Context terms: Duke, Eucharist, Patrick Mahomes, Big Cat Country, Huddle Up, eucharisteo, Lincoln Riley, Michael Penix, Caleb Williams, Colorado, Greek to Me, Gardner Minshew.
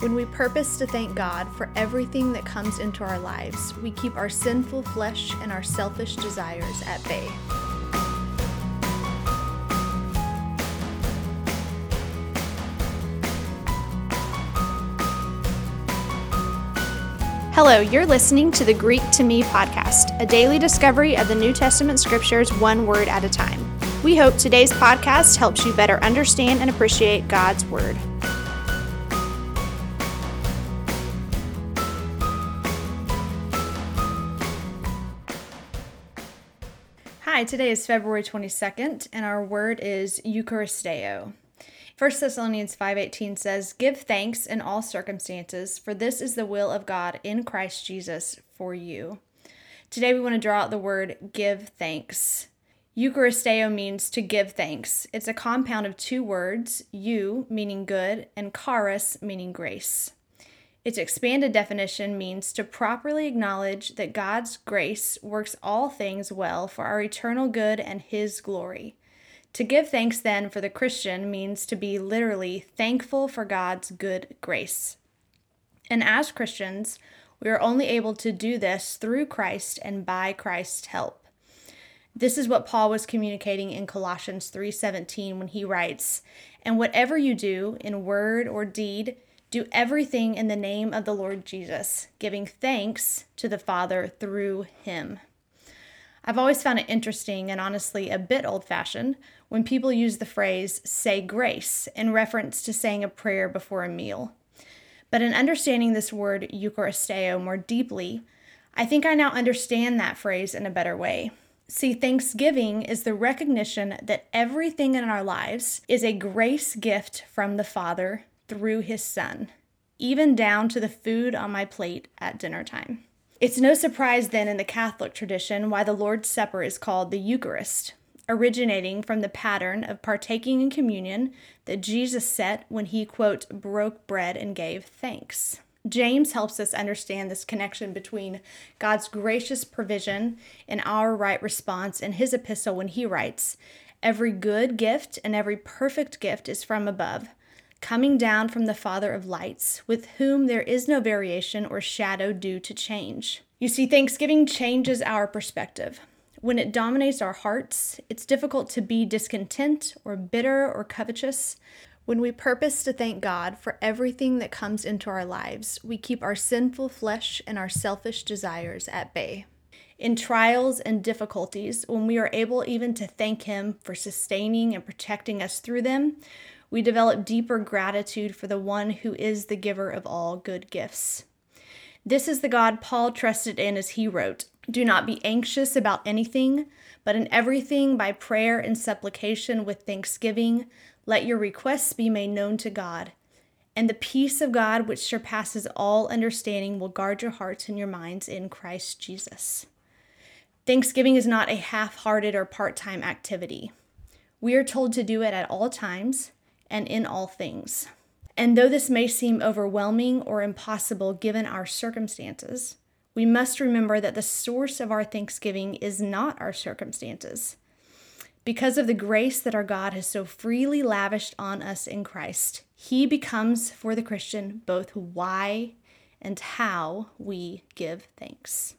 When we purpose to thank God for everything that comes into our lives, we keep our sinful flesh and our selfish desires at bay. Hello, you're listening to the Greek to Me podcast, a daily discovery of the New Testament scriptures one word at a time. We hope today's podcast helps you better understand and appreciate God's word. Hi, today is February 22nd, and our word is eucharisteo. 1 Thessalonians 5:18 says, "Give thanks in all circumstances, for this is the will of God in Christ Jesus for you." Today we want to draw out the word give thanks. Eucharisteo means to give thanks. It's a compound of two words, eu meaning good and charis meaning grace. Its expanded definition means to properly acknowledge that God's grace works all things well for our eternal good and His glory. To give thanks, then, for the Christian means to be literally thankful for God's good grace. And as Christians, we are only able to do this through Christ and by Christ's help. This is what Paul was communicating in Colossians 3:17 when he writes, "And whatever you do, in word or deed, do everything in the name of the Lord Jesus, giving thanks to the Father through Him." I've always found it interesting and honestly a bit old-fashioned when people use the phrase, "say grace," in reference to saying a prayer before a meal. But in understanding this word eucharisteo more deeply, I think I now understand that phrase in a better way. See, thanksgiving is the recognition that everything in our lives is a grace gift from the Father through His Son, even down to the food on my plate at dinner time. It's no surprise then in the Catholic tradition why the Lord's Supper is called the Eucharist, originating from the pattern of partaking in communion that Jesus set when He, quote, broke bread and gave thanks. James helps us understand this connection between God's gracious provision and our right response in his epistle when he writes, "Every good gift and every perfect gift is from above, coming down from the Father of lights, with whom there is no variation or shadow due to change." You see, Thanksgiving changes our perspective. When it dominates our hearts, it's difficult to be discontent or bitter or covetous. When we purpose to thank God for everything that comes into our lives, we keep our sinful flesh and our selfish desires at bay. In trials and difficulties, when we are able even to thank Him for sustaining and protecting us through them, we develop deeper gratitude for the one who is the giver of all good gifts. This is the God Paul trusted in as he wrote, "Do not be anxious about anything, but in everything by prayer and supplication with thanksgiving, let your requests be made known to God. And the peace of God, which surpasses all understanding, will guard your hearts and your minds in Christ Jesus." Thanksgiving is not a half-hearted or part-time activity. We are told to do it at all times and in all things. And though this may seem overwhelming or impossible given our circumstances, we must remember that the source of our thanksgiving is not our circumstances. Because of the grace that our God has so freely lavished on us in Christ, He becomes for the Christian both why and how we give thanks.